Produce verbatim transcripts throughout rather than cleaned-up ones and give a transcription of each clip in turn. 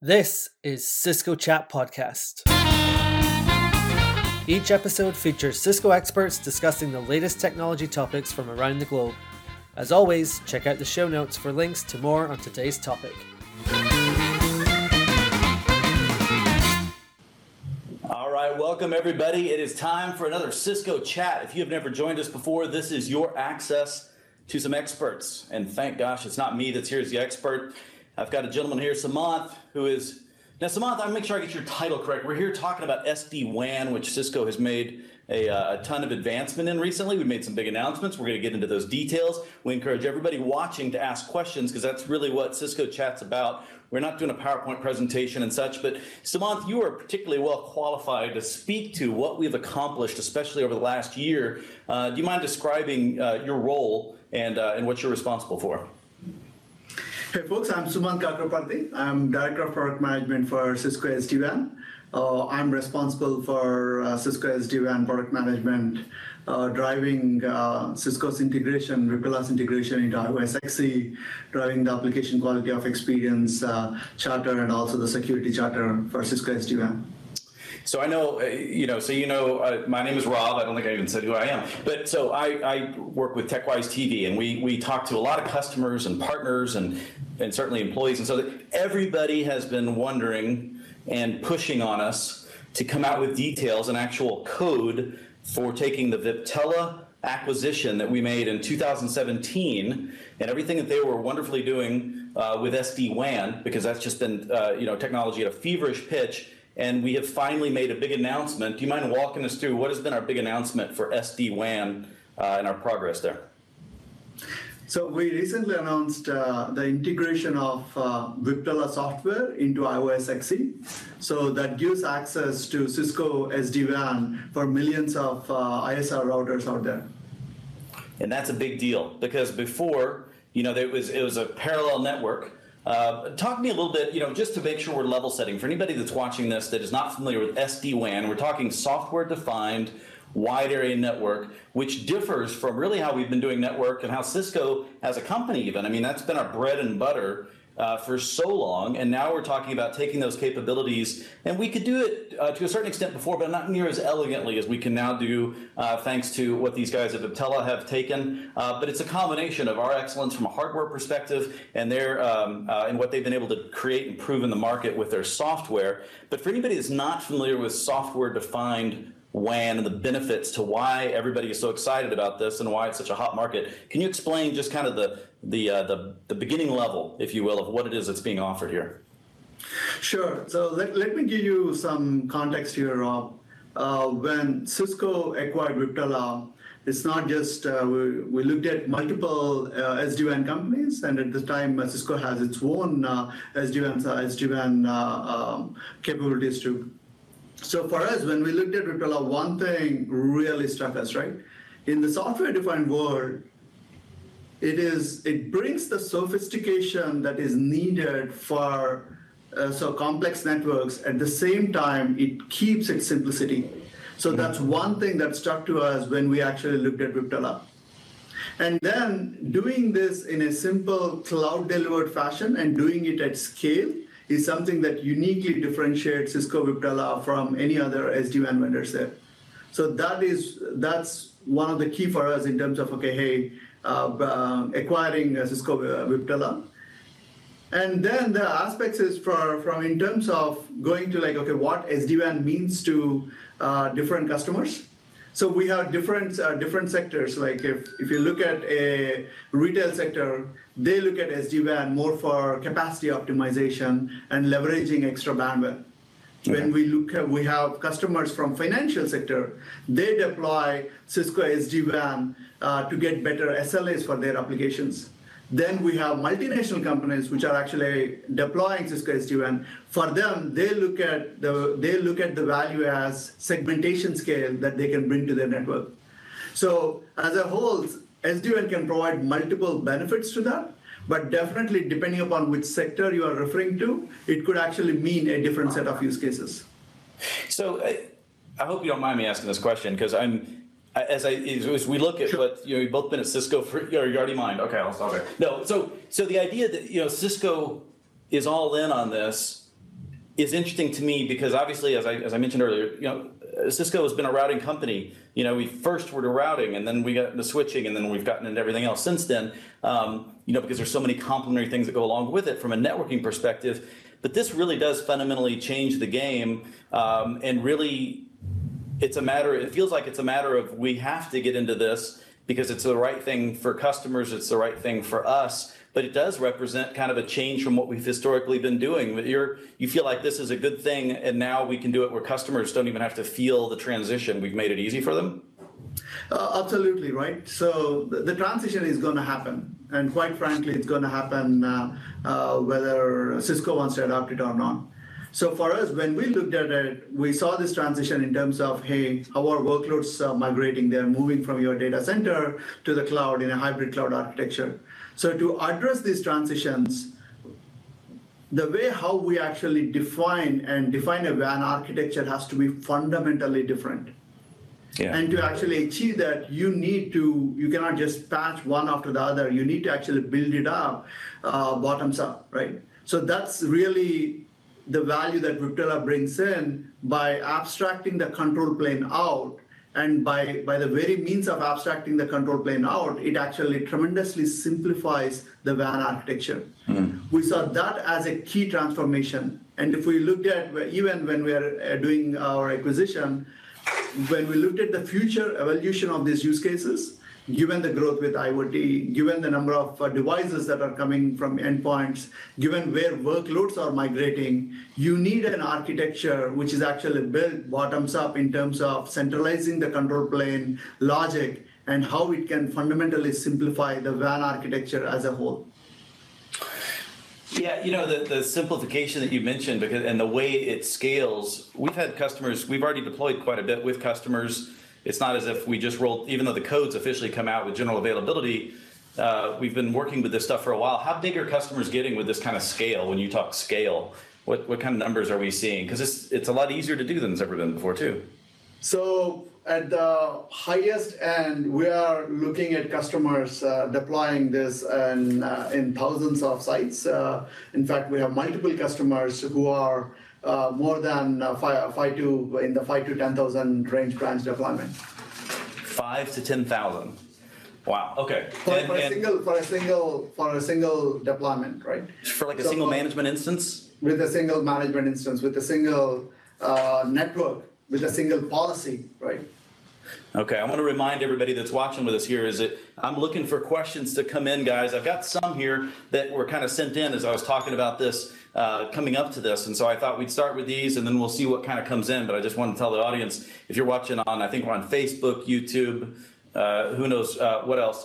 This is Cisco Chat Podcast. Each episode features Cisco experts discussing the latest technology topics from around the globe. As always, check out the show notes for links to more on today's topic. All right, welcome everybody. It is time for another Cisco Chat. If you have never joined us before, this is your access to some experts. And thank gosh, it's not me that's here as the expert. I've got a gentleman here, Sumanth, who is, now Sumanth, I'll make sure I get your title correct. We're here talking about S D WAN, which Cisco has made a, a ton of advancement in recently. We've made some big announcements. We're gonna get into those details. We encourage everybody watching to ask questions because that's really what Cisco Chat's about. We're not doing a PowerPoint presentation and such, but Sumanth, you are particularly well qualified to speak to what we've accomplished, especially over the last year. Uh, do you mind describing uh, your role and uh, and what you're responsible for? Hey folks, I'm Sumanth Kakaraparthi. I'm Director of Product Management for Cisco S D WAN. Uh, I'm responsible for uh, Cisco S D WAN product management, uh, driving uh, Cisco's integration, Viptela's integration into I O S X E, driving the application quality of experience uh, charter and also the security charter for Cisco S D WAN. So I know, uh, you know, so you know, uh, my name is Rob. I don't think I even said who I am. But so I, I work with TechWise T V, and we we talk to a lot of customers and partners and and certainly employees. And so everybody has been wondering and pushing on us to come out with details and actual code for taking the Viptela acquisition that we made in two thousand seventeen and everything that they were wonderfully doing uh, with S D WAN, because that's just been, uh, you know, technology at a feverish pitch. And we have finally made a big announcement. Do you mind walking us through what has been our big announcement for S D WAN uh, and our progress there? So we recently announced uh, the integration of uh, Viptela software into I O S X E. So that gives access to Cisco S D WAN for millions of uh, I S R routers out there. And that's a big deal because before, you know, there was it was a parallel network. Uh, talk to me a little bit, you know, just to make sure we're level setting. For anybody that's watching this that is not familiar with S D WAN, we're talking software-defined wide area network, which differs from really how we've been doing network and how Cisco as a company even. I mean, that's been our bread and butter uh, for so long, and now we're talking about taking those capabilities, and we could do it uh, to a certain extent before, but not near as elegantly as we can now do, uh, thanks to what these guys at Viptela have taken. Uh, but it's a combination of our excellence from a hardware perspective and their um, uh, and what they've been able to create and prove in the market with their software. But for anybody that's not familiar with software-defined WAN and the benefits to why everybody is so excited about this and why it's such a hot market. Can you explain just kind of the the uh, the, the beginning level, if you will, of what it is that's being offered here? Sure. So let, let me give you some context here, Rob. Uh, when Cisco acquired Viptela, it's not just uh, we, we looked at multiple uh, S D WAN companies, and at the time, uh, Cisco has its own uh, S D WAN uh, S D WAN uh, um, capabilities too. So for us, when we looked at Viptela, one thing really struck us, right? In the software-defined world, it is it brings the sophistication that is needed for uh, so complex networks. At the same time, it keeps its simplicity. So that's one thing that struck to us when we actually looked at Viptela. And then doing this in a simple cloud-delivered fashion and doing it at scale is something that uniquely differentiates Cisco Viptela from any other S D WAN vendors there. So that is, that's one of the key for us in terms of, okay, hey, uh, uh, acquiring uh, Cisco uh, Viptela. And then the aspects is for, from in terms of going to like, okay, what S D WAN means to uh, different customers. So we have different uh, different sectors. Like if, if you look at a retail sector, they look at S D WAN more for capacity optimization and leveraging extra bandwidth. Okay. When we look at, we have customers from financial sector, they deploy Cisco S D WAN uh, to get better S L As for their applications. Then we have multinational companies which are actually deploying Cisco S D WAN. For them, they look at the they look at the value as segmentation scale that they can bring to their network. So as a whole, S D WAN can provide multiple benefits to that, but definitely depending upon which sector you are referring to, it could actually mean a different set of use cases. So I, I hope you don't mind me asking this question because I'm. As, I, as we look at what, you know, you've both been at Cisco for, you know, you already mind. Okay, I'll stop there. No, so so the idea that, you know, Cisco is all in on this, is interesting to me because obviously, as I as I mentioned earlier, you know, Cisco has been a routing company. You know, we first were to routing, and then we got into switching, and then we've gotten into everything else since then. Um, you know, because there's so many complementary things that go along with it from a networking perspective. But this really does fundamentally change the game, um, and really, it's a matter. It feels like it's a matter of we have to get into this because it's the right thing for customers. It's the right thing for us. But it does represent kind of a change from what we've historically been doing. But you're, you feel like this is a good thing, and now we can do it where customers don't even have to feel the transition. We've made it easy for them. Uh, absolutely, right? So the, the transition is going to happen. And quite frankly, it's going to happen uh, uh, whether Cisco wants to adopt it or not. So for us, when we looked at it, we saw this transition in terms of, hey, how our workloads are migrating. They're moving from your data center to the cloud in a hybrid cloud architecture. So to address these transitions, the way how we actually define and define a W A N architecture has to be fundamentally different. Yeah. And to actually achieve that, you need to, you cannot just patch one after the other. You need to actually build it up, uh, bottoms up, right? So that's really the value that Viptela brings in by abstracting the control plane out. And by, by the very means of abstracting the control plane out, it actually tremendously simplifies the W A N architecture. Mm. We saw that as a key transformation. And if we looked at, even when we are doing our acquisition, when we looked at the future evolution of these use cases, given the growth with IoT, given the number of devices that are coming from endpoints, given where workloads are migrating, you need an architecture which is actually built bottoms up in terms of centralizing the control plane logic and how it can fundamentally simplify the W A N architecture as a whole. Yeah, you know, the, the simplification that you mentioned because and the way it scales, we've had customers, we've already deployed quite a bit with customers. It's not as if we just rolled, even though the codes officially come out with general availability, uh, we've been working with this stuff for a while. How big are customers getting with this kind of scale? When you talk scale, what, what kind of numbers are we seeing? Because it's, it's a lot easier to do than it's ever been before too. So at the highest end, we are looking at customers uh, deploying this and, uh, in thousands of sites. Uh, in fact, we have multiple customers who are Uh, more than uh, five, five to in the five to ten thousand range branch deployment. Five to ten thousand. Wow. Okay. For, and, for a single for a single for a single deployment, right? For like a so single for, management instance. With a single management instance, with a single uh, network, with a single policy, right? Okay, I want to remind everybody that's watching with us here is that I'm looking for questions to come in, guys. I've got some here that were kind of sent in as I was talking about this, uh, coming up to this. And so I thought we'd start with these and then we'll see what kind of comes in. But I just want to tell the audience, if you're watching on, I think we're on Facebook, YouTube, uh, who knows uh, what else,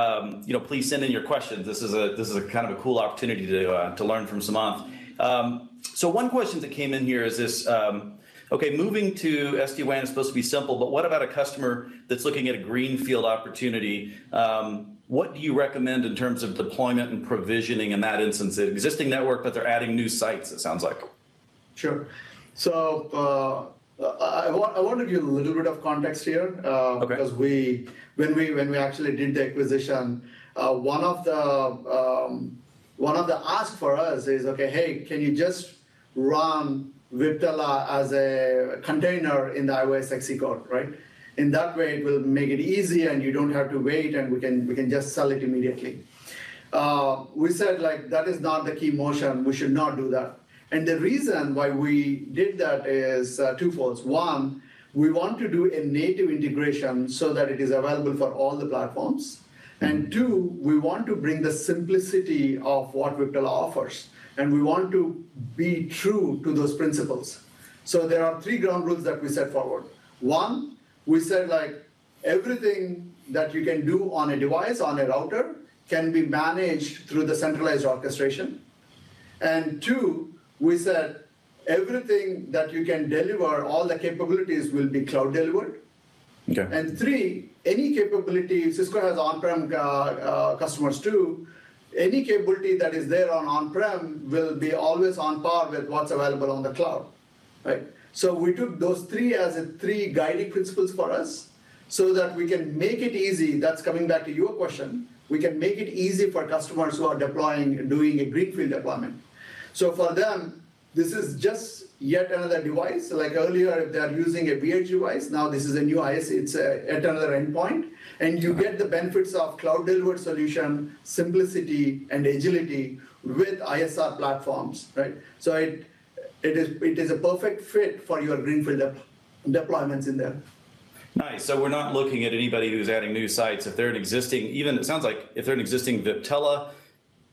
um, you know, please send in your questions. This is a this is a kind of a cool opportunity to, uh, to learn from Sumanth. Um, so one question that came in here is this. Um, Okay, moving to S D WAN is supposed to be simple, but what about a customer that's looking at a greenfield opportunity? Um, what do you recommend in terms of deployment and provisioning in that instance? An existing network, but they're adding new sites, it sounds like. Sure. So uh, I, want, I want to give a little bit of context here uh, okay. because we, when we when we actually did the acquisition, uh, one of the um, one of the asks for us is, okay, hey, can you just run Viptela as a container in the iOS X E code, right? In that way, it will make it easy, and you don't have to wait, and we can we can just sell it immediately. Uh, we said like that is not the key motion. We should not do that. And the reason why we did that is uh, twofold. One, we want to do a native integration so that it is available for all the platforms. And two, we want to bring the simplicity of what Viptela offers. And we want to be true to those principles. So there are three ground rules that we set forward. One, we said like everything that you can do on a device, on a router, can be managed through the centralized orchestration. And two, we said everything that you can deliver, all the capabilities will be cloud delivered. Okay. And three, any capability, Cisco has on-prem uh, uh, customers too, any capability that is there on on-prem will be always on par with what's available on the cloud, right? So we took those three as a three guiding principles for us so that we can make it easy. That's coming back to your question. We can make it easy for customers who are deploying, doing a greenfield deployment. So for them, This is just yet another device. Like earlier, if they are using a V H device, now this is a new I S, it's a, yet another endpoint. And you get the benefits of cloud-delivered solution, simplicity, and agility with I S R platforms, right? So it it is it is a perfect fit for your greenfield de- deployments in there. Nice. So we're not looking at anybody who's adding new sites. If they're an existing, even it sounds like if they're an existing Viptela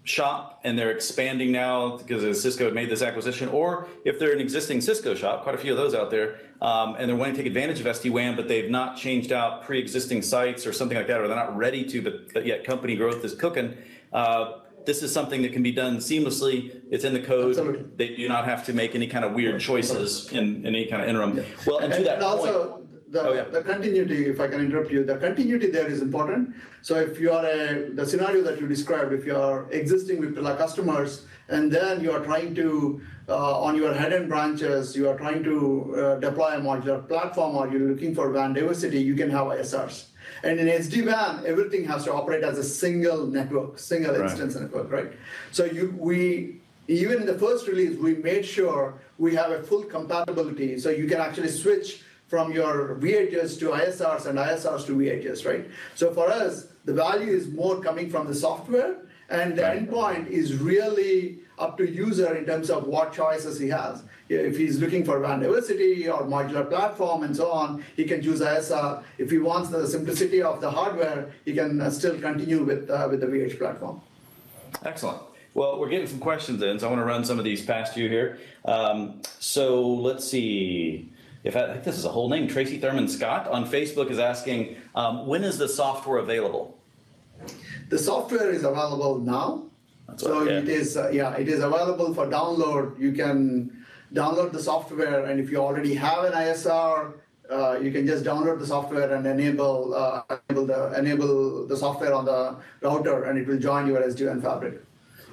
shop and they're expanding now because Cisco made this acquisition, or if they're an existing Cisco shop, quite a few of those out there, um, and they're wanting to take advantage of S D WAN, but they've not changed out pre-existing sites or something like that, or they're not ready to, but, but yet company growth is cooking. Uh, this is something that can be done seamlessly. It's in the code. Absolutely. They do not have to make any kind of weird choices in, in any kind of interim. Yeah. Well, and, and to that and also, point, The, oh, yeah. the continuity, if I can interrupt you, the continuity there is important. So if you are a, the scenario that you described, if you are existing Viptela customers, and then you are trying to, uh, on your head-end branches, you are trying to uh, deploy a modular platform, or you're looking for W A N diversity, you can have I S Rs. And in S D WAN, everything has to operate as a single network, single right. instance network, right? So you we... even in the first release, we made sure we have a full compatibility, so you can actually switch from your V H S to I S Rs and I S Rs to V H S, right? So for us, the value is more coming from the software, and the endpoint is really up to user in terms of what choices he has. If he's looking for W A N diversity or modular platform and so on, he can choose I S R. If he wants the simplicity of the hardware, he can still continue with, uh, with the V H platform. Excellent. Well, we're getting some questions in, so I want to run some of these past you here. Um, so let's see. If I, I think this is a whole name, Tracy Thurman Scott on Facebook is asking, um, when is the software available? The software is available now. That's so okay. it is, uh, yeah, it is available for download. You can download the software, and if you already have an I S R, uh, you can just download the software and enable uh, enable the enable the software on the router, and it will join your S D WAN fabric.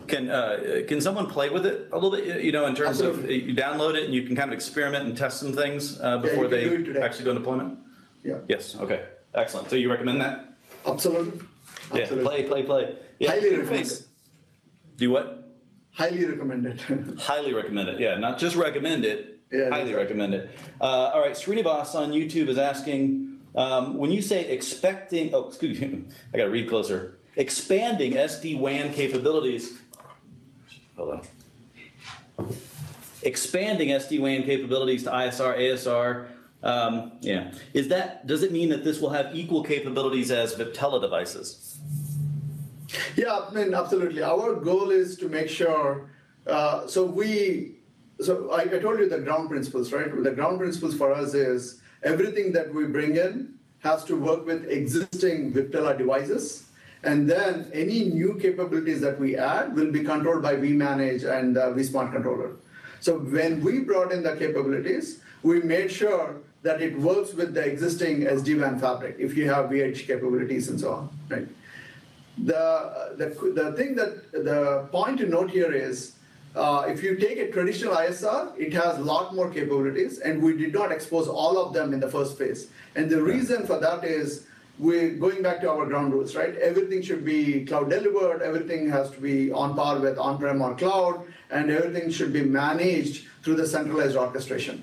Can uh, can someone play with it a little bit, you know, in terms Absolutely. of you download it and you can kind of experiment and test some things uh, before yeah, they do actually do a deployment? Yeah. Yes. Okay. Excellent. So you recommend that? Absolutely. Yeah. Absolutely. Play, play, play. Yeah. Highly recommended. Do what? Highly recommended. Highly recommend it. Yeah. Not just recommend it. Yeah, highly recommend it. Uh, all right. Srinivas on YouTube is asking, um, when you say expecting, oh, excuse me, I got to read closer. Expanding S D WAN capabilities. Hold on. Expanding S D WAN capabilities to I S R, A S R, um, yeah. Is that, does it mean that this will have equal capabilities as Viptela devices? Yeah, I mean, absolutely. Our goal is to make sure, uh, so we, so I, I told you the ground principles, right? The ground principles for us is everything that we bring in has to work with existing Viptela devices. And then any new capabilities that we add will be controlled by vManage and uh, vSmart controller. So when we brought in the capabilities, we made sure that it works with the existing S D WAN fabric, if you have V H capabilities and so on, right? The, the, the thing that, the point to note here is, uh, if you take a traditional I S R, it has a lot more capabilities, and we did not expose all of them in the first phase. And the reason for that is, we're going back to our ground rules, right? Everything should be cloud delivered, everything has to be on par with on-prem or cloud, and everything should be managed through the centralized orchestration,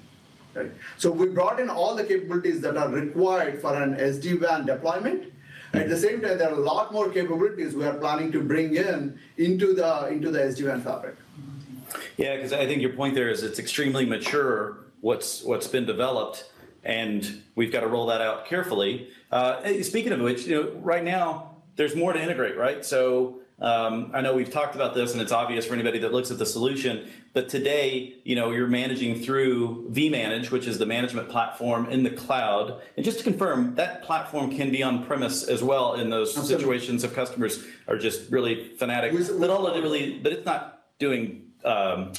right? So we brought in all the capabilities that are required for an S D WAN deployment. At the same time, there are a lot more capabilities we are planning to bring in into the, into the S D WAN fabric. Yeah, because I think your point there is it's extremely mature, what's what's been developed, and we've got to roll that out carefully. Uh, speaking of which, you know, right now there's more to integrate, right? So um, I know we've talked about this, and it's obvious for anybody that looks at the solution. But today, you know, you're managing through vManage, which is the management platform in the cloud. And just to confirm, that platform can be on premise as well in those Absolutely. situations if customers are just really fanatic. But all it really, but it's not doing. Um,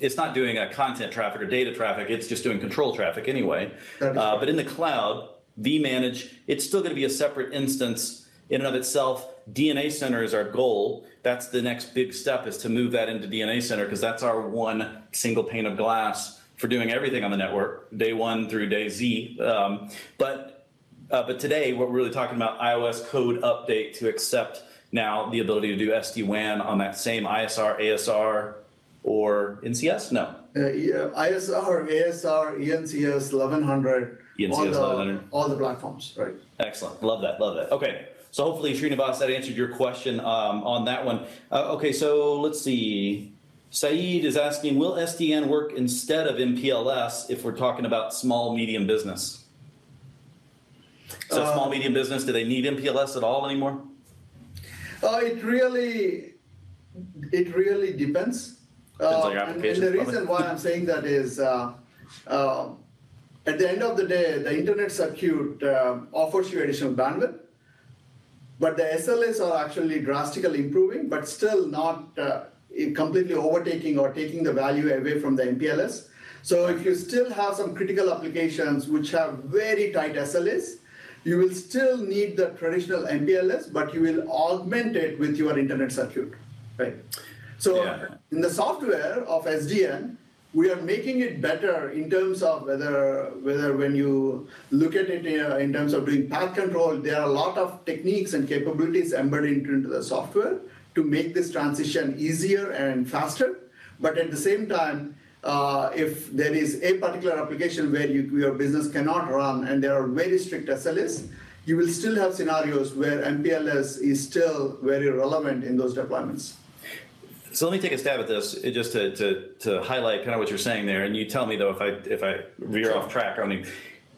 it's not doing a content traffic or data traffic. It's just doing control traffic anyway. Uh, but in the cloud, vManage, it's still going to be a separate instance in and of itself. D N A Center is our goal. That's the next big step, is to move that into D N A Center, because that's our one single pane of glass for doing everything on the network, day one through day Z. Um, but uh, but today, what we're really talking about, iOS code update to accept now the ability to do S D WAN on that same I S R, A S R, or N C S? No. uh, I S R, A S R, N C S, eleven hundred, E N C S all, the, eleven hundred. all the platforms, right? Excellent. Love that. Love that. Okay. So hopefully, Srinivas, that answered your question um, on that one. Uh, okay. So let's see. Saeed is asking, will S D N work instead of M P L S if we're talking about small, medium business? So um, small, medium business, do they need M P L S at all anymore? Uh, it really, it really depends. depends uh, on your application, and, and the probably. reason why I'm saying that is, uh, uh, at the end of the day, the internet circuit uh, offers you additional bandwidth, but the S L As are actually drastically improving, but still not uh, completely overtaking or taking the value away from the M P L S. So if you still have some critical applications which have very tight S L As, you will still need the traditional M P L S, but you will augment it with your internet circuit, right? So yeah. in the software of S D N, we are making it better in terms of whether, whether when you look at it in terms of doing path control, there are a lot of techniques and capabilities embedded into the software to make this transition easier and faster. But at the same time, Uh, if there is a particular application where you, your business cannot run and there are very strict S L As, you will still have scenarios where M P L S is still very relevant in those deployments. So let me take a stab at this, just to, to, to highlight kind of what you're saying there. And you tell me, though, if I, if I veer sure. off track. I mean,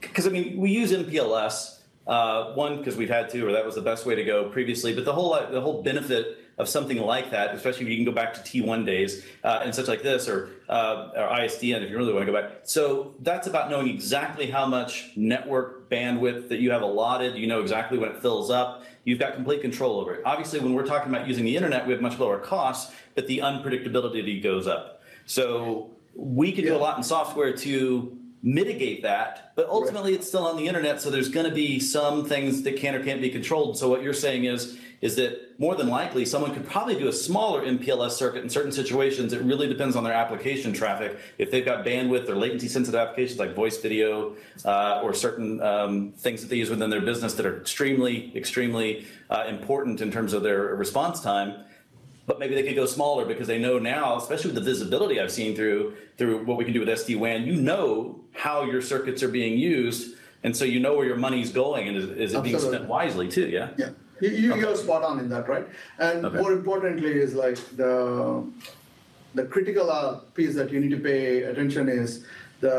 because, I mean, we use M P L S, uh, one, because we've had to, or that was the best way to go previously. But the whole the whole benefit of something like that, especially if you can go back to T one days uh, and such like this, or, uh, or I S D N if you really want to go back. So that's about knowing exactly how much network bandwidth that you have allotted. You know exactly when it fills up. You've got complete control over it. Obviously, when we're talking about using the internet, we have much lower costs, but the unpredictability goes up. So we can yeah. do a lot in software to mitigate that, but ultimately right. it's still on the internet, so there's going to be some things that can or can't be controlled. So what you're saying is, is that more than likely someone could probably do a smaller M P L S circuit in certain situations. It really depends on their application traffic. If they've got bandwidth or latency-sensitive applications like voice, video, uh, or certain um, things that they use within their business that are extremely, extremely uh, important in terms of their response time. But maybe they could go smaller because they know now, especially with the visibility I've seen through through what we can do with S D WAN, you know how your circuits are being used, and so you know where your money's going, and is, is it being spent wisely too? Yeah. Yeah, you, you, okay. you're spot on in that, right? And okay. more importantly, is like the the critical piece that you need to pay attention is the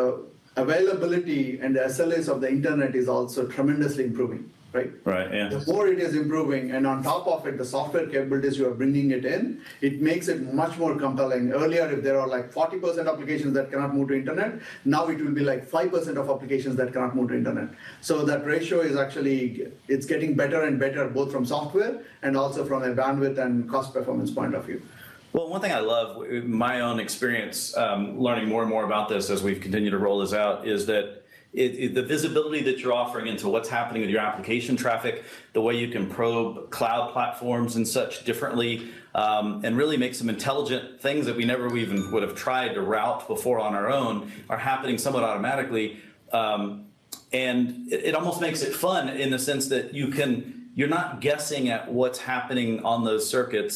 availability and the S L As of the internet is also tremendously improving. Right. Right. Yeah. The more it is improving, and on top of it, the software capabilities you are bringing it in, it makes it much more compelling. Earlier, if there are like forty percent applications that cannot move to internet, now it will be like five percent of applications that cannot move to internet. So that ratio is actually, it's getting better and better, both from software and also from a bandwidth and cost performance point of view. Well, one thing I love, my own experience, um, learning more and more about this as we've continued to roll this out, is that It, it, the visibility that you're offering into what's happening with your application traffic, the way you can probe cloud platforms and such differently, um, and really make some intelligent things that we never even would have tried to route before on our own are happening somewhat automatically. Um, and it, it almost makes it fun in the sense that you can, you're not guessing at what's happening on those circuits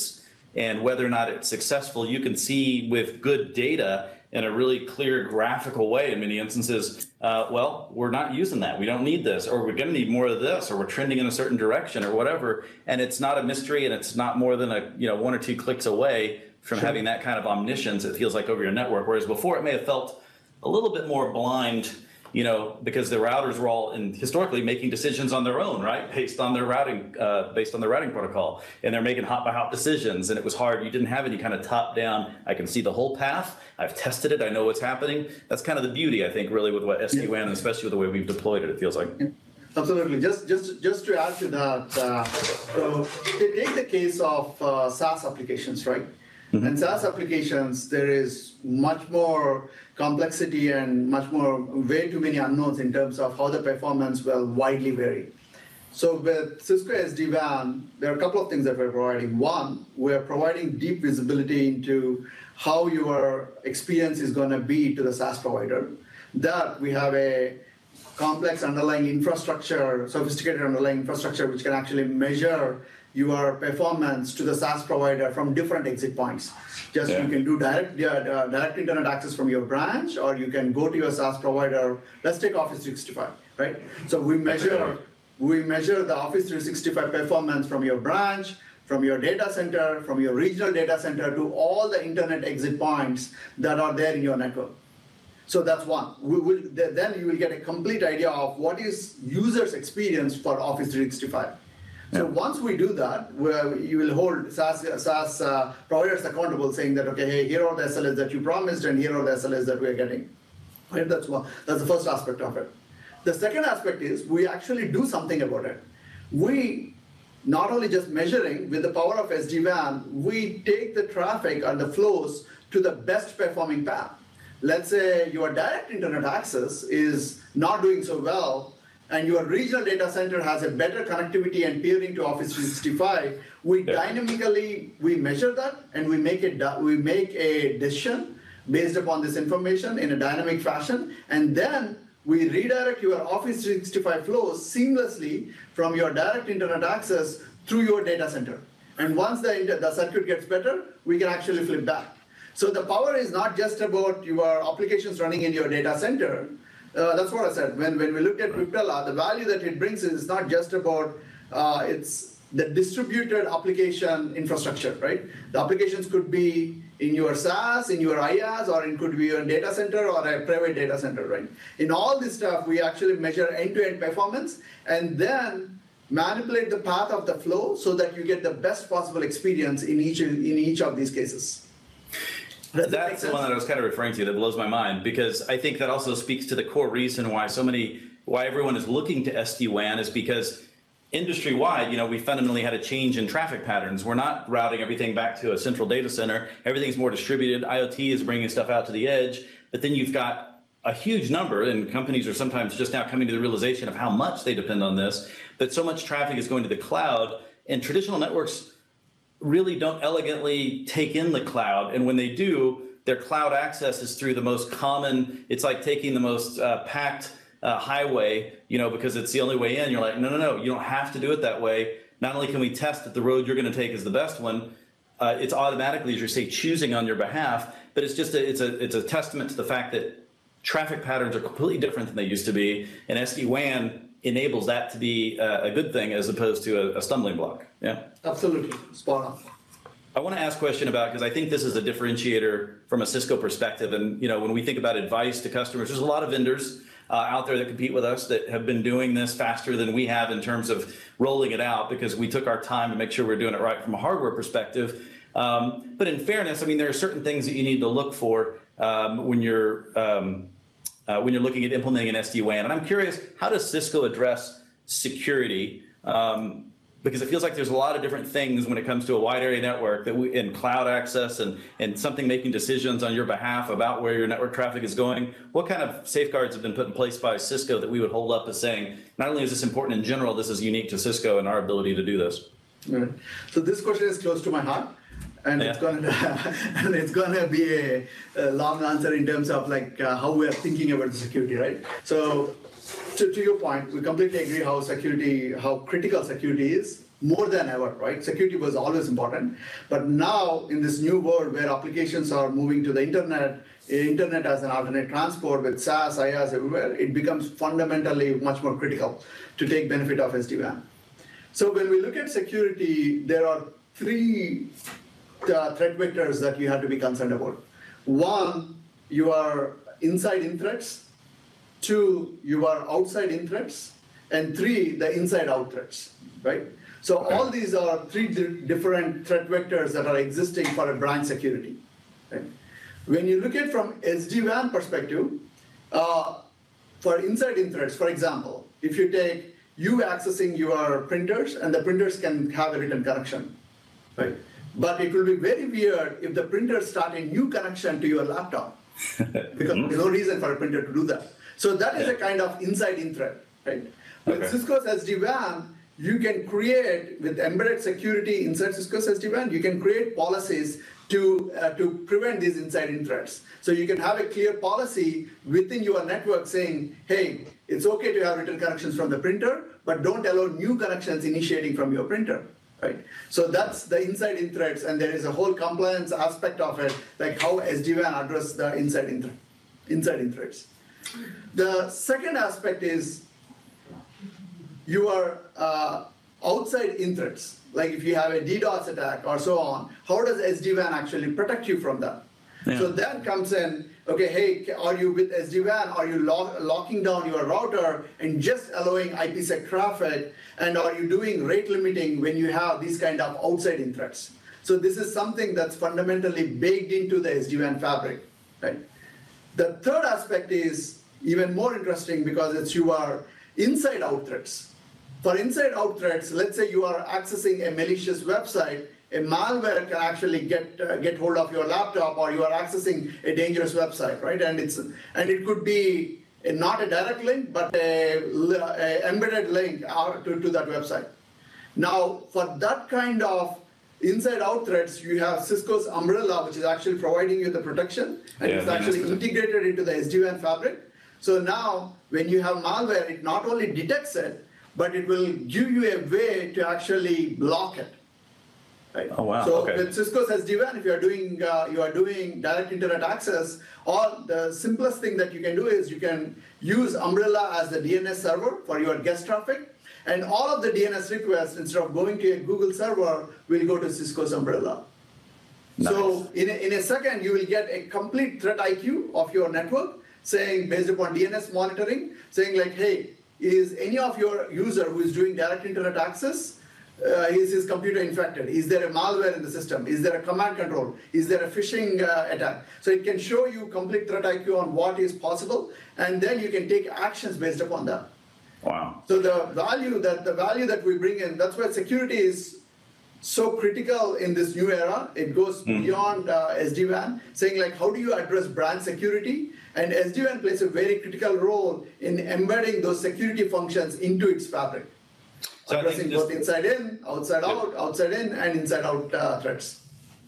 and whether or not it's successful. You can see with good data in a really clear graphical way in many instances, uh, well, we're not using that. We don't need this, or we're gonna need more of this, or we're trending in a certain direction or whatever. And it's not a mystery, and it's not more than a you know one or two clicks away from sure. having that kind of omniscience, it feels like, over your network. Whereas before it may have felt a little bit more blind, you know, because the routers were all in, historically making decisions on their own, right? Based on their routing, uh, based on their routing protocol, and they're making hop by hop decisions. And it was hard. You didn't have any kind of top down. I can see the whole path. I've tested it. I know what's happening. That's kind of the beauty, I think, really, with what S D WAN yeah. and especially with the way we've deployed it. It feels like. Absolutely. Just, just, just to add to that, uh, so take the case of uh, SaaS applications, right? Mm-hmm. And SaaS applications, there is much more complexity and much more, way too many unknowns in terms of how the performance will widely vary. So with Cisco S D WAN, there are a couple of things that we're providing. One, we're providing deep visibility into how your experience is going to be to the SaaS provider. That we have a complex underlying infrastructure, sophisticated underlying infrastructure, which can actually measure your performance to the SaaS provider from different exit points. Just yeah. you can do direct uh, direct internet access from your branch, or you can go to your SaaS provider. Let's take Office three sixty-five, right? So we measure we measure the Office three sixty-five performance from your branch, from your data center, from your regional data center to all the internet exit points that are there in your network. So that's one. We will, then you will get a complete idea of what is users' experience for Office three sixty-five. So once we do that, you will hold SaaS, SaaS uh, providers accountable, saying that, okay, hey, here are the S L As that you promised and here are the S L As that we're getting. Right? That's one. That's the first aspect of it. The second aspect is we actually do something about it. We not only just measuring with the power of S D WAN, we take the traffic and the flows to the best performing path. Let's say your direct internet access is not doing so well, and your regional data center has a better connectivity and peering to Office three sixty-five, we yeah. dynamically, we measure that and we make, it, we make a decision based upon this information in a dynamic fashion. And then we redirect your Office three sixty-five flows seamlessly from your direct internet access through your data center. And once the, the circuit gets better, we can actually flip back. So the power is not just about your applications running in your data center. Uh, that's what I said. When when we looked at Viptela, the value that it brings is not just about uh, it's the distributed application infrastructure, right? The applications could be in your SaaS, in your IaaS, or it could be your data center or a private data center, right? In all this stuff, we actually measure end-to-end performance and then manipulate the path of the flow so that you get the best possible experience in each in each of these cases. Does That's that the one that I was kind of referring to that blows my mind, because I think that also speaks to the core reason why so many, why everyone is looking to S D WAN is because industry-wide, you know, we fundamentally had a change in traffic patterns. We're not routing everything back to a central data center. Everything's more distributed. IoT is bringing stuff out to the edge, but then you've got a huge number, and companies are sometimes just now coming to the realization of how much they depend on this, that so much traffic is going to the cloud, and traditional networks really don't elegantly take in the cloud. And when they do, their cloud access is through the most common, it's like taking the most uh, packed uh, highway, you know, because it's the only way in. You're like, no, no, no, you don't have to do it that way. Not only can we test that the road you're gonna take is the best one, uh, it's automatically, as you say, choosing on your behalf, but it's just, a, it's, a, it's a testament to the fact that traffic patterns are completely different than they used to be, and S D WAN enables that to be a good thing as opposed to a stumbling block. Yeah, absolutely, spot on. I want to ask a question about, because I think this is a differentiator from a Cisco perspective. And you know, when we think about advice to customers, there's a lot of vendors uh, out there that compete with us that have been doing this faster than we have in terms of rolling it out, because we took our time to make sure we're doing it right from a hardware perspective. Um, but in fairness, I mean, there are certain things that you need to look for um, when you're um, Uh, when you're looking at implementing an S D WAN. And I'm curious, how does Cisco address security? Um, because it feels like there's a lot of different things when it comes to a wide area network that we, and cloud access and, and something making decisions on your behalf about where your network traffic is going. What kind of safeguards have been put in place by Cisco that we would hold up as saying, not only is this important in general, this is unique to Cisco and our ability to do this? Right. So this question is close to my heart. And yeah. it's gonna and it's gonna be a, a long answer in terms of like uh, how we are thinking about the security, right? So, to, to your point, we completely agree how security, how critical security is more than ever, right? Security was always important, but now in this new world where applications are moving to the internet, internet as an alternate transport with SaaS, IaaS everywhere, it becomes fundamentally much more critical to take benefit of S D WAN. So when we look at security, there are three Uh, threat vectors that you have to be concerned about. One, you are inside in threats. Two, you are outside in threats. And three, the inside out threats, right? So okay. all these are three di- different threat vectors that are existing for a branch security. Right? When you look at from S D WAN perspective, uh, for inside in threats, for example, if you take you accessing your printers, and the printers can have a written connection, right? But it will be very weird if the printer starts a new connection to your laptop, because there's no reason for a printer to do that. So that is yeah. a kind of inside-in threat, right? With okay. Cisco's S D WAN, you can create, with embedded security inside Cisco's S D WAN, you can create policies to, uh, to prevent these inside-in threats. So you can have a clear policy within your network saying, hey, it's okay to have written connections from the printer, but don't allow new connections initiating from your printer. right? So that's the inside in threats, and there is a whole compliance aspect of it, like how S D WAN addresses the inside in, th- inside in threats. The second aspect is you are uh, outside in threats. Like if you have a DDoS attack or so on, how does S D WAN actually protect you from that? Yeah. So that comes in, okay, hey, are you with S D WAN? Are you lock, locking down your router and just allowing IPsec traffic? And are you doing rate limiting when you have these kind of outside in threats? So this is something that's fundamentally baked into the S D WAN fabric, right? The third aspect is even more interesting because it's you are inside out threats. For inside out threats, let's say you are accessing a malicious website, a malware can actually get uh, get hold of your laptop, or you are accessing a dangerous website, right? And it's and it could be a, not a direct link, but a, a embedded link out to, to that website. Now, for that kind of inside out threats, you have Cisco's Umbrella, which is actually providing you the protection, and yeah, it's actually integrated into the S D WAN fabric. So now, when you have malware, it not only detects it, but it will give you a way to actually block it. Right. Oh, wow. So okay. With Cisco's S D WAN, if you are doing uh, you are doing direct internet access, all the simplest thing that you can do is you can use Umbrella as the D N S server for your guest traffic, and all of the D N S requests, instead of going to a Google server, will go to Cisco's Umbrella. Nice. So in a, in a second, you will get a complete threat I Q of your network, saying based upon D N S monitoring, saying like, hey, is any of your user who is doing direct internet access? Uh, is his computer infected? Is there a malware in the system? Is there a command control? Is there a phishing uh, attack? So it can show you complete threat I Q on what is possible, and then you can take actions based upon that. Wow. So the value that the value that we bring in, that's why security is so critical in this new era. It goes mm. beyond uh, S D WAN, saying like, how do you address brand security? And S D WAN plays a very critical role in embedding those security functions into its fabric. So addressing both inside in, outside out, outside in, and inside out uh, threats.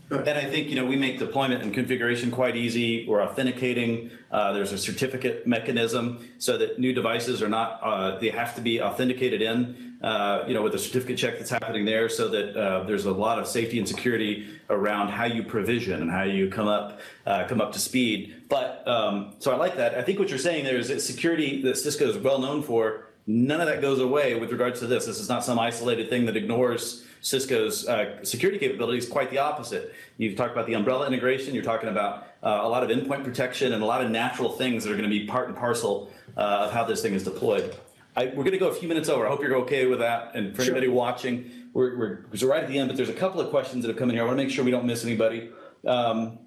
And I think, you know, we make deployment and configuration quite easy. We're authenticating. Uh, there's a certificate mechanism so that new devices are not, uh, they have to be authenticated in, uh, you know, with a certificate check that's happening there, so that uh, there's a lot of safety and security around how you provision and how you come up, uh, come up to speed. But um, so I like that. I think what you're saying there is that security that Cisco is well known for, none of that goes away with regards to this. This is not some isolated thing that ignores Cisco's uh, security capabilities, quite the opposite. You've talked about the Umbrella integration, you're talking about uh, a lot of endpoint protection and a lot of natural things that are going to be part and parcel uh, of how this thing is deployed. I, we're going to go a few minutes over. I hope you're okay with that. And for sure. Anybody watching, we're, we're, we're right at the end, but there's a couple of questions that have come in here. I want to make sure we don't miss anybody. Um,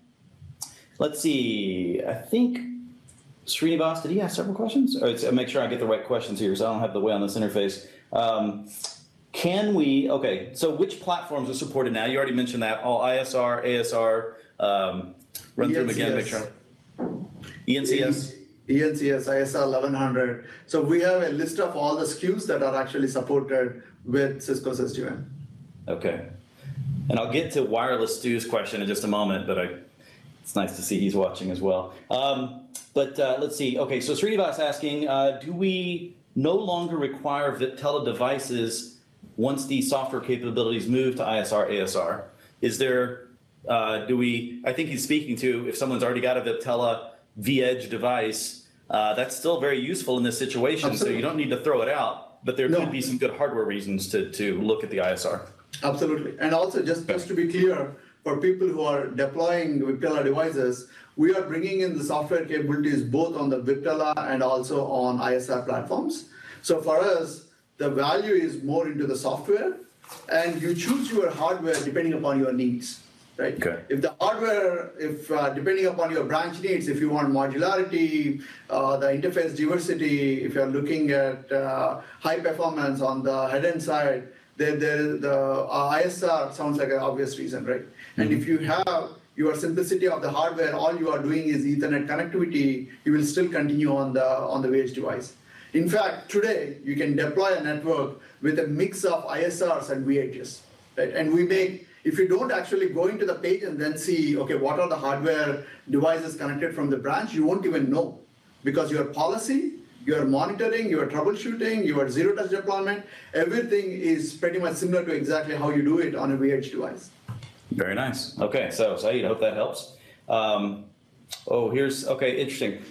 let's see, I think Srinivas, did he ask several questions? Or it's, make sure I get the right questions here, because I don't have the way on this interface. Um, can we, okay, so which platforms are supported now? You already mentioned that, all I S R, A S R, um, run E N C S. Through them again, make sure. E N C S? E N C S, I S R eleven hundred. So we have a list of all the S K Us that are actually supported with Cisco's S D WAN. Okay, and I'll get to wireless Stu's question in just a moment, but I, it's nice to see he's watching as well. Um, But uh, let's see. Okay, so Srinivas asking, uh, do we no longer require Viptela devices once the software capabilities move to I S R, A S R? Is there, uh, do we, I think he's speaking to if someone's already got a Viptela V-Edge device, uh, that's still very useful in this situation. Absolutely. So you don't need to throw it out, but there no. could be some good hardware reasons to, to look at the I S R. Absolutely. And also, just, just to be clear, for people who are deploying Viptela devices, we are bringing in the software capabilities both on the Viptela and also on I S R platforms. So for us, the value is more into the software, and you choose your hardware depending upon your needs, right? Okay. If the hardware, if uh, depending upon your branch needs, if you want modularity, uh, the interface diversity, if you're looking at uh, high performance on the head-end side, The, the, the uh, I S R sounds like an obvious reason, right? Mm-hmm. And if you have your simplicity of the hardware, all you are doing is Ethernet connectivity, you will still continue on the on the V H device. In fact, today, you can deploy a network with a mix of I S Rs and V Hs, right? And we make, if you don't actually go into the page and then see, okay, what are the hardware devices connected from the branch, you won't even know, because your policy your monitoring, your troubleshooting, your zero-touch deployment, everything is pretty much similar to exactly how you do it on a V H device. Very nice. Okay, so Saeed, I hope that helps. Um, oh, here's, okay, interesting.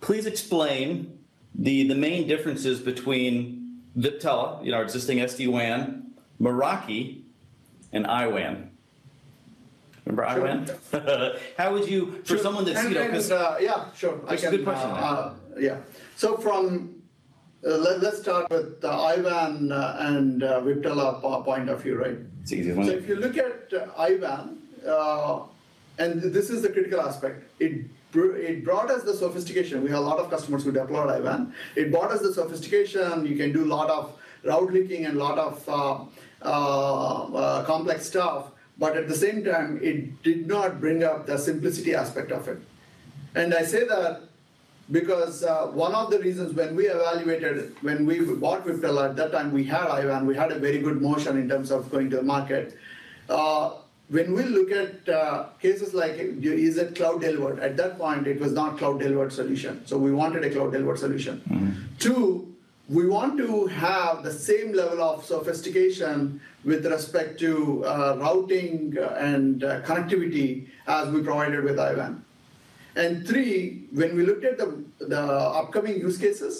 Please explain the, the main differences between Viptela, you know, our existing S D WAN, Meraki, and I WAN. Remember sure. I WAN? How would you, for sure. someone that's, and, you know, because uh, yeah, sure. That's I can, a good question. Uh, uh, yeah. So from, uh, let, let's start with the I WAN uh, and uh, Viptela point of view, right? It's easy one. So if you look at uh, I WAN, uh, and this is the critical aspect, it It brought us the sophistication. We have a lot of customers who deployed I WAN. It brought us the sophistication. You can do a lot of route leaking and a lot of uh, uh, uh, complex stuff. But at the same time, it did not bring up the simplicity aspect of it. And I say that because uh, one of the reasons when we evaluated, when we bought Viptela, at that time we had I WAN. We had a very good motion in terms of going to the market. Uh, When we look at uh, cases like, is it cloud delivered? At that point, it was not cloud delivered solution. So we wanted a cloud delivered solution. Mm-hmm. Two, we want to have the same level of sophistication with respect to uh, routing and uh, connectivity as we provided with I WAN. And three, when we looked at the, the upcoming use cases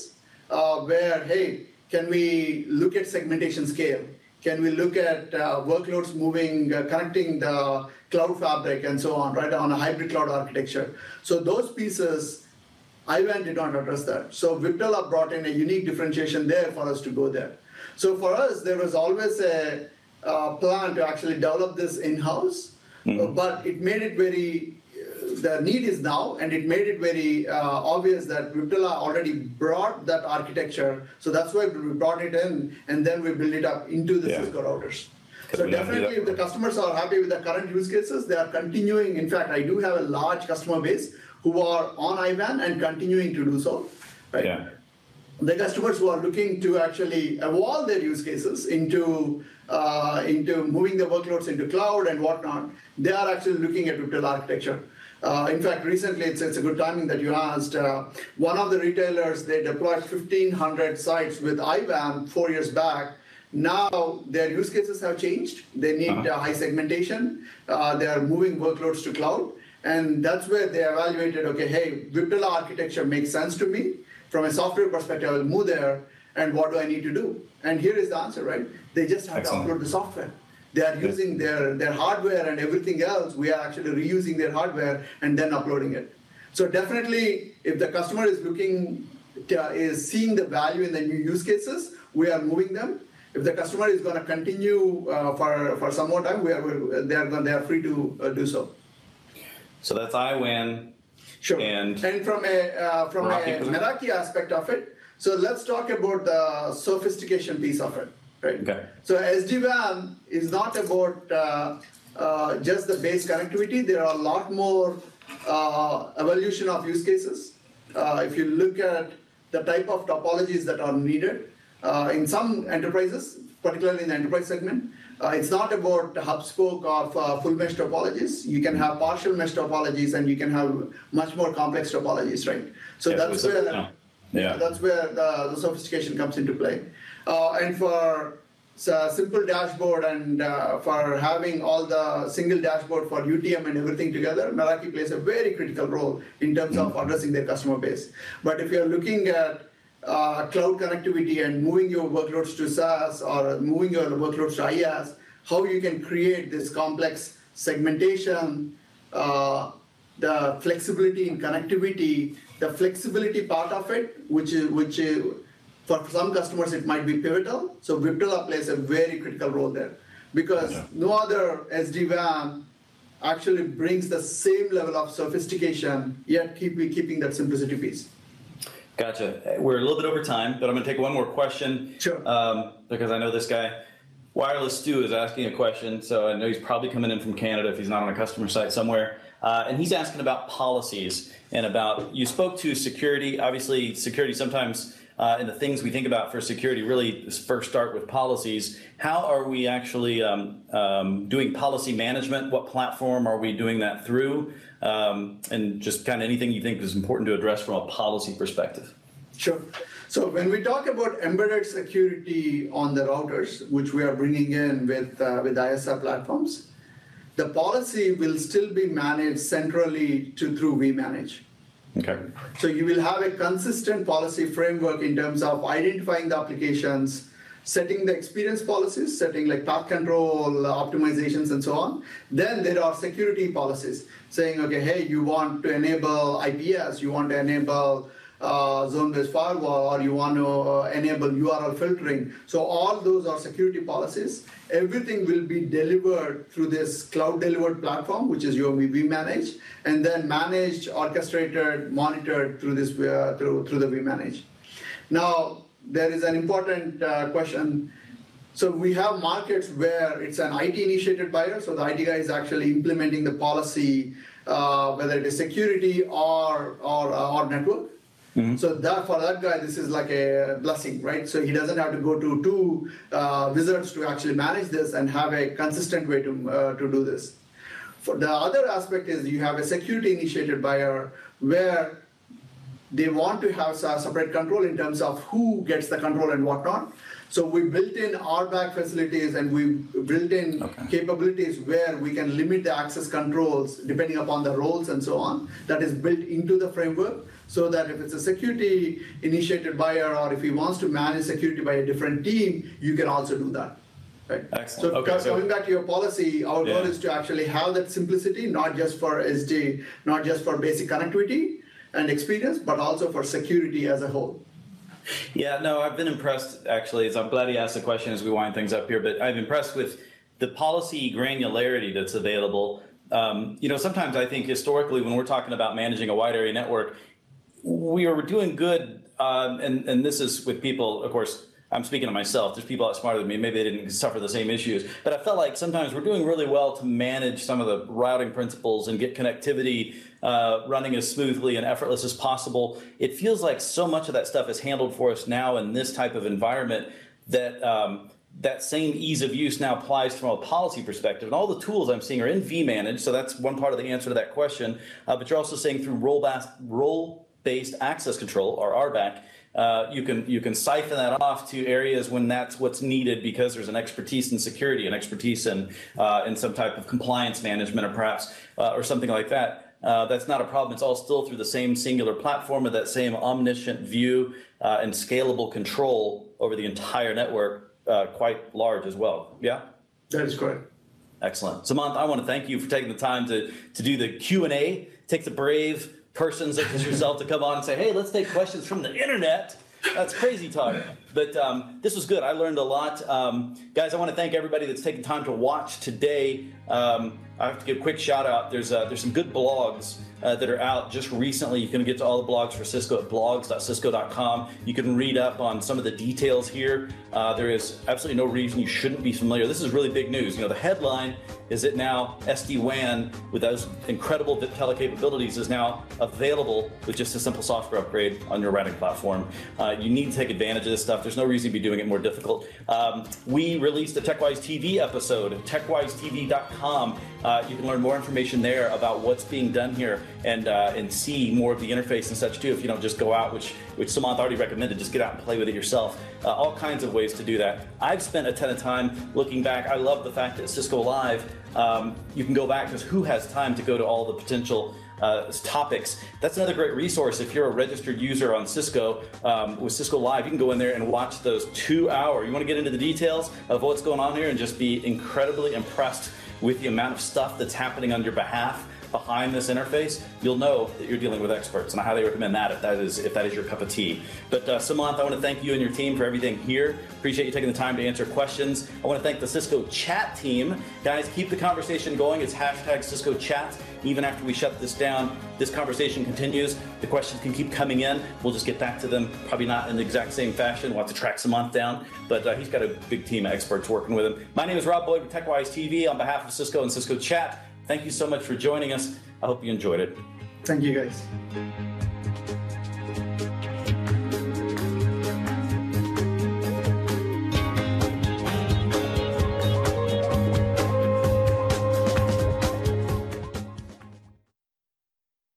uh, where, hey, can we look at segmentation scale? Can we look at uh, workloads moving, uh, connecting the cloud fabric and so on, right, on a hybrid cloud architecture? So those pieces, I WAN did not address that. So Viptela brought in a unique differentiation there for us to go there. So for us, there was always a uh, plan to actually develop this in-house, mm-hmm. but it made it very, the need is now, and it made it very uh, obvious that Viptela already brought that architecture. So that's why we brought it in, and then we build it up into the yeah. Cisco routers. So definitely, if the customers are happy with the current use cases, they are continuing. In fact, I do have a large customer base who are on I WAN and continuing to do so. Right? Yeah. The customers who are looking to actually evolve their use cases into uh, into moving the workloads into cloud and whatnot, they are actually looking at Viptela architecture. Uh, in fact, recently, it's, it's a good timing that you asked, uh, one of the retailers, they deployed fifteen hundred sites with I WAN four years back. Now, their use cases have changed. They need uh-huh. uh, high segmentation. Uh, they are moving workloads to cloud. And that's where they evaluated, okay, hey, Viptela architecture makes sense to me. From a software perspective, I will move there. And what do I need to do? And here is the answer, right? They just have Excellent. to upload the software. They are using their, their hardware and everything else. We are actually reusing their hardware and then uploading it. So definitely, if the customer is looking, to, is seeing the value in the new use cases, we are moving them. If the customer is going to continue uh, for, for some more time, we are, they, are, they are free to uh, do so. So that's I WAN. Sure. And, and from a, uh, from Meraki, a Meraki aspect of it, so let's talk about the sophistication piece of it. Right. Okay. So S D WAN is not about uh, uh, just the base connectivity. There are a lot more uh, evolution of use cases. Uh, if you look at the type of topologies that are needed uh, in some enterprises, particularly in the enterprise segment, uh, it's not about hub spoke or uh, full mesh topologies. You can have partial mesh topologies, and you can have much more complex topologies, right? So yeah, that's where yeah. Yeah. that's where the, the sophistication comes into play. Uh, and for a simple dashboard and uh, for having all the single dashboard for U T M and everything together, Meraki plays a very critical role in terms mm-hmm. of addressing their customer base. But if you're looking at uh, cloud connectivity and moving your workloads to SaaS or moving your workloads to IaaS, how you can create this complex segmentation, uh, the flexibility in connectivity, the flexibility part of it, which is which is for some customers, it might be pivotal. So Viptela plays a very critical role there, because yeah. no other S D WAN actually brings the same level of sophistication, yet keep, keeping that simplicity piece. Gotcha. We're a little bit over time, but I'm going to take one more question. Sure. Um, because I know this guy, Wireless Stu, is asking a question. So I know he's probably coming in from Canada if he's not on a customer site somewhere. Uh, and he's asking about policies and about, you spoke to security. Obviously, security sometimes... Uh, and the things we think about for security really first start with policies. How are we actually um, um, doing policy management? What platform are we doing that through? Um, and just kind of anything you think is important to address from a policy perspective. Sure. So when we talk about embedded security on the routers, which we are bringing in with uh, with I S R platforms, the policy will still be managed centrally to through vManage. Okay. So you will have a consistent policy framework in terms of identifying the applications, setting the experience policies, setting like path control, optimizations, and so on. Then there are security policies saying, okay, hey, you want to enable I P S, you want to enable uh, zone-based firewall, or you want to uh, enable U R L filtering. So all those are security policies. Everything will be delivered through this cloud-delivered platform, which is your vManage, and then managed, orchestrated, monitored through this uh, through through the vManage. Now, there is an important uh, question. So we have markets where it's an I T-initiated buyer, so the I T guy is actually implementing the policy, uh, whether it is security or or, or network. Mm-hmm. So that for that guy, this is like a blessing, right? So he doesn't have to go to two uh, wizards to actually manage this and have a consistent way to uh, to do this. For the other aspect is you have a security-initiated buyer where they want to have separate control in terms of who gets the control and whatnot. So we built in R B A C facilities and we built in okay. capabilities where we can limit the access controls depending upon the roles and so on. That is built into the framework so that if it's a security initiated buyer or if he wants to manage security by a different team, you can also do that. Right. Excellent. So, okay, so coming back to your policy, our yeah. goal is to actually have that simplicity, not just for S D, not just for basic connectivity and experience, but also for security as a whole. Yeah, no, I've been impressed, actually. So I'm glad he asked the question as we wind things up here, but I'm impressed with the policy granularity that's available. Um, you know, sometimes I think historically when we're talking about managing a wide area network, we are doing good, um, and, and this is with people, of course, I'm speaking to myself. There's people out smarter than me. Maybe they didn't suffer the same issues. But I felt like sometimes we're doing really well to manage some of the routing principles and get connectivity uh, running as smoothly and effortless as possible. It feels like so much of that stuff is handled for us now in this type of environment that um, that same ease of use now applies from a policy perspective. And all the tools I'm seeing are in vManage. So that's one part of the answer to that question. Uh, but you're also saying through role-based, role-based access control, or R B A C, Uh, you can you can siphon that off to areas when that's what's needed because there's an expertise in security, an expertise in uh, in some type of compliance management, or perhaps uh, or something like that. Uh, that's not a problem. It's all still through the same singular platform with that same omniscient view uh, and scalable control over the entire network, uh, quite large as well. Yeah, that is correct. Excellent, Sumanth. I want to thank you for taking the time to to do the Q and A. Take the brave persons such as yourself to come on and say, hey, let's take questions from the internet. That's crazy talk. But um, this was good. I learned a lot. Um, guys, I want to thank everybody that's taken time to watch today. Um, I have to give a quick shout out. There's uh, there's some good blogs uh, that are out just recently. You can get to all the blogs for Cisco at blogs dot cisco dot com. You can read up on some of the details here. Uh, there is absolutely no reason you shouldn't be familiar. This is really big news. You know, the headline is that now S D WAN with those incredible Viptela capabilities is now available with just a simple software upgrade on your routing platform. Uh, you need to take advantage of this stuff. There's no reason to be doing it more difficult. Um, we released a TechWise T V episode at tech wise t v dot com. Uh, you can learn more information there about what's being done here and uh, and see more of the interface and such too if you don't just go out, which which Sumanth already recommended, just get out and play with it yourself. Uh, all kinds of ways to do that. I've spent a ton of time looking back. I love the fact that Cisco Live, um, you can go back because who has time to go to all the potential Uh, topics. That's another great resource. If you're a registered user on Cisco um, with Cisco Live, you can go in there and watch those two hour. You want to get into the details of what's going on here and just be incredibly impressed with the amount of stuff that's happening on your behalf behind this interface. You'll know that you're dealing with experts, and I highly recommend that if that is if that is your cup of tea. But uh, Sumanth, I want to thank you and your team for everything here. Appreciate you taking the time to answer questions. I want to thank the Cisco Chat team. Guys, keep the conversation going. It's hashtag Cisco Chat. Even after we shut this down, this conversation continues. The questions can keep coming in. We'll just get back to them, probably not in the exact same fashion. We'll have to track Sumanth down, but uh, he's got a big team of experts working with him. My name is Rob Boyd with TechWise T V. On behalf of Cisco and Cisco Chat, thank you so much for joining us. I hope you enjoyed it. Thank you, guys.